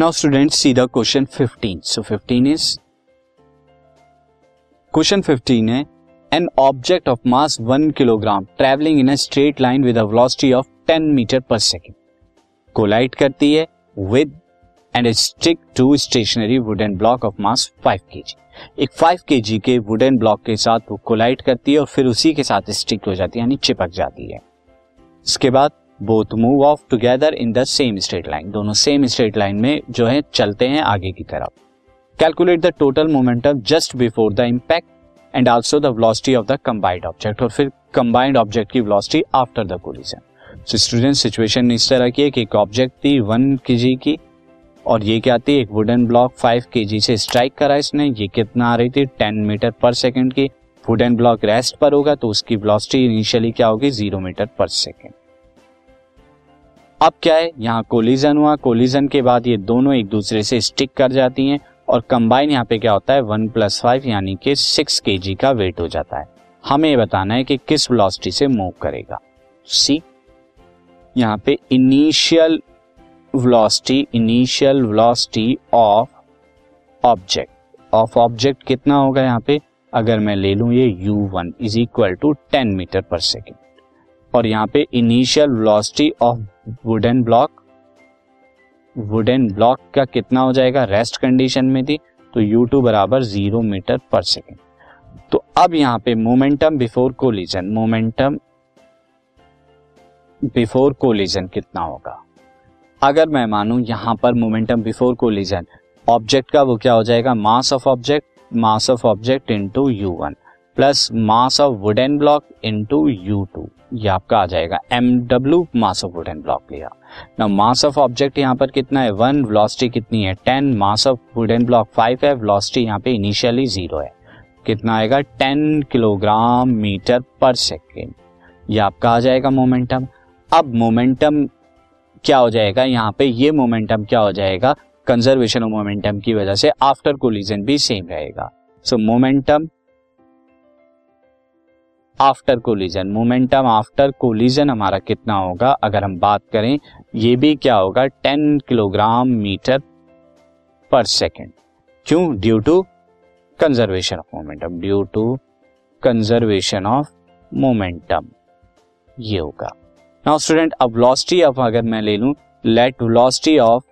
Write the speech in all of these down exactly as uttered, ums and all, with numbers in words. Now student see the question fifteen. So fifteen is question fifteen है an object of mass one kilogram travelling in a straight line with a velocity of ten metre per second collide करती है with and stick to stationary wooden block of mass five KG. एक five KG के wooden block के साथ वो collide करती है और फिर उसी के साथ स्टिक हो जाती है यानी चिपक जाती है. इसके बाद both move of together in the same straight line. दोनों सेम स्ट्रेट लाइन में जो है चलते हैं आगे की तरफ. Calculate the total momentum just before the impact and also the velocity of the combined object और फिर कंबाइंड ऑब्जेक्ट की velocity after the collision. So student situation इस तरह की है कि एक ऑब्जेक्ट थी वन केजी की और ये क्या थी, एक वुडन ब्लॉक फाइव केजी से स्ट्राइक करा इसने. ये कितना आ रही थी, टेन मीटर पर सेकेंड की. वुडन ब्लॉक रेस्ट पर होगा तो उसकी वेलोसिटी इनिशियली क्या होगी, जीरो मीटर पर सेकेंड. अब क्या है, यहाँ कोलिजन हुआ. कोलिजन के बाद ये दोनों एक दूसरे से स्टिक कर जाती हैं और कंबाइन यहाँ पे क्या होता है, वन प्लस फाइव यानी कि सिक्स केजी का वेट हो जाता है. हमें बताना है कि किस वेलोसिटी से मूव करेगा. सी यहाँ पे initial velocity, initial velocity of object of object कितना होगा, यहाँ पे अगर मैं ले लूँ ये u one is equal to ten metre per second और यहाँ पे initial velocity of wooden block, wooden block का कितना हो जाएगा, रेस्ट कंडीशन में थी तो यू टू बराबर जीरो मीटर पर सेकेंड. तो अब यहाँ पे momentum before collision, momentum before collision कितना होगा, अगर मैं मानूं यहाँ पर मोमेंटम बिफोर कोलिजन ऑब्जेक्ट का वो क्या हो जाएगा, mass of object, mass of object into u one plus mass of wooden block into u two, ये आपका आ जाएगा M W mass of wooden block लिया. नाउ मास ऑफ ऑब्जेक्ट यहाँ पर कितना है वन, वेलोसिटी कितनी है ten, mass of wooden block five है, वेलोसिटी यहाँ पे इनिशियली जीरो है. कितना आएगा ten kilogram metre per second, ये आपका आ जाएगा मोमेंटम. अब मोमेंटम क्या हो जाएगा, यहाँ पे ये मोमेंटम क्या हो जाएगा, कंजर्वेशन ऑफ मोमेंटम की वजह से आफ्टर कोलिजन भी सेम रहेगा. So momentum after collision, momentum after collision हमारा कितना होगा, अगर हम बात करें ये भी क्या होगा ten kilogram metre per second. क्यों, due to conservation of momentum, due to conservation of momentum ये होगा. नाउ स्टूडेंट अब वेलोसिटी ऑफ अगर मैं ले लूं, let velocity of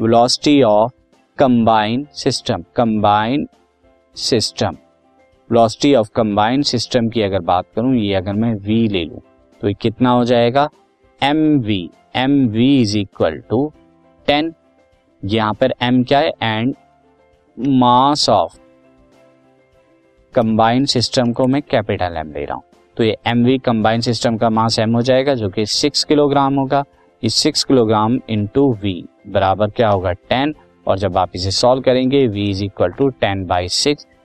velocity of combined system, combined system velocity of combined system की अगर बात करूं, ये अगर मैं v ले लूं तो ये कितना हो जाएगा mv, mv is equal to ten, यहाँ पर m क्या है and mass of combined system को मैं कैपिटल m ले रहा हूं तो ये mv कंबाइंड सिस्टम का मास m हो जाएगा जो कि सिक्स किलोग्राम होगा. ये सिक्स किलोग्राम इंटू v बराबर क्या होगा टेन और जब आप इसे सॉल्व करेंगे v is equal to ten by six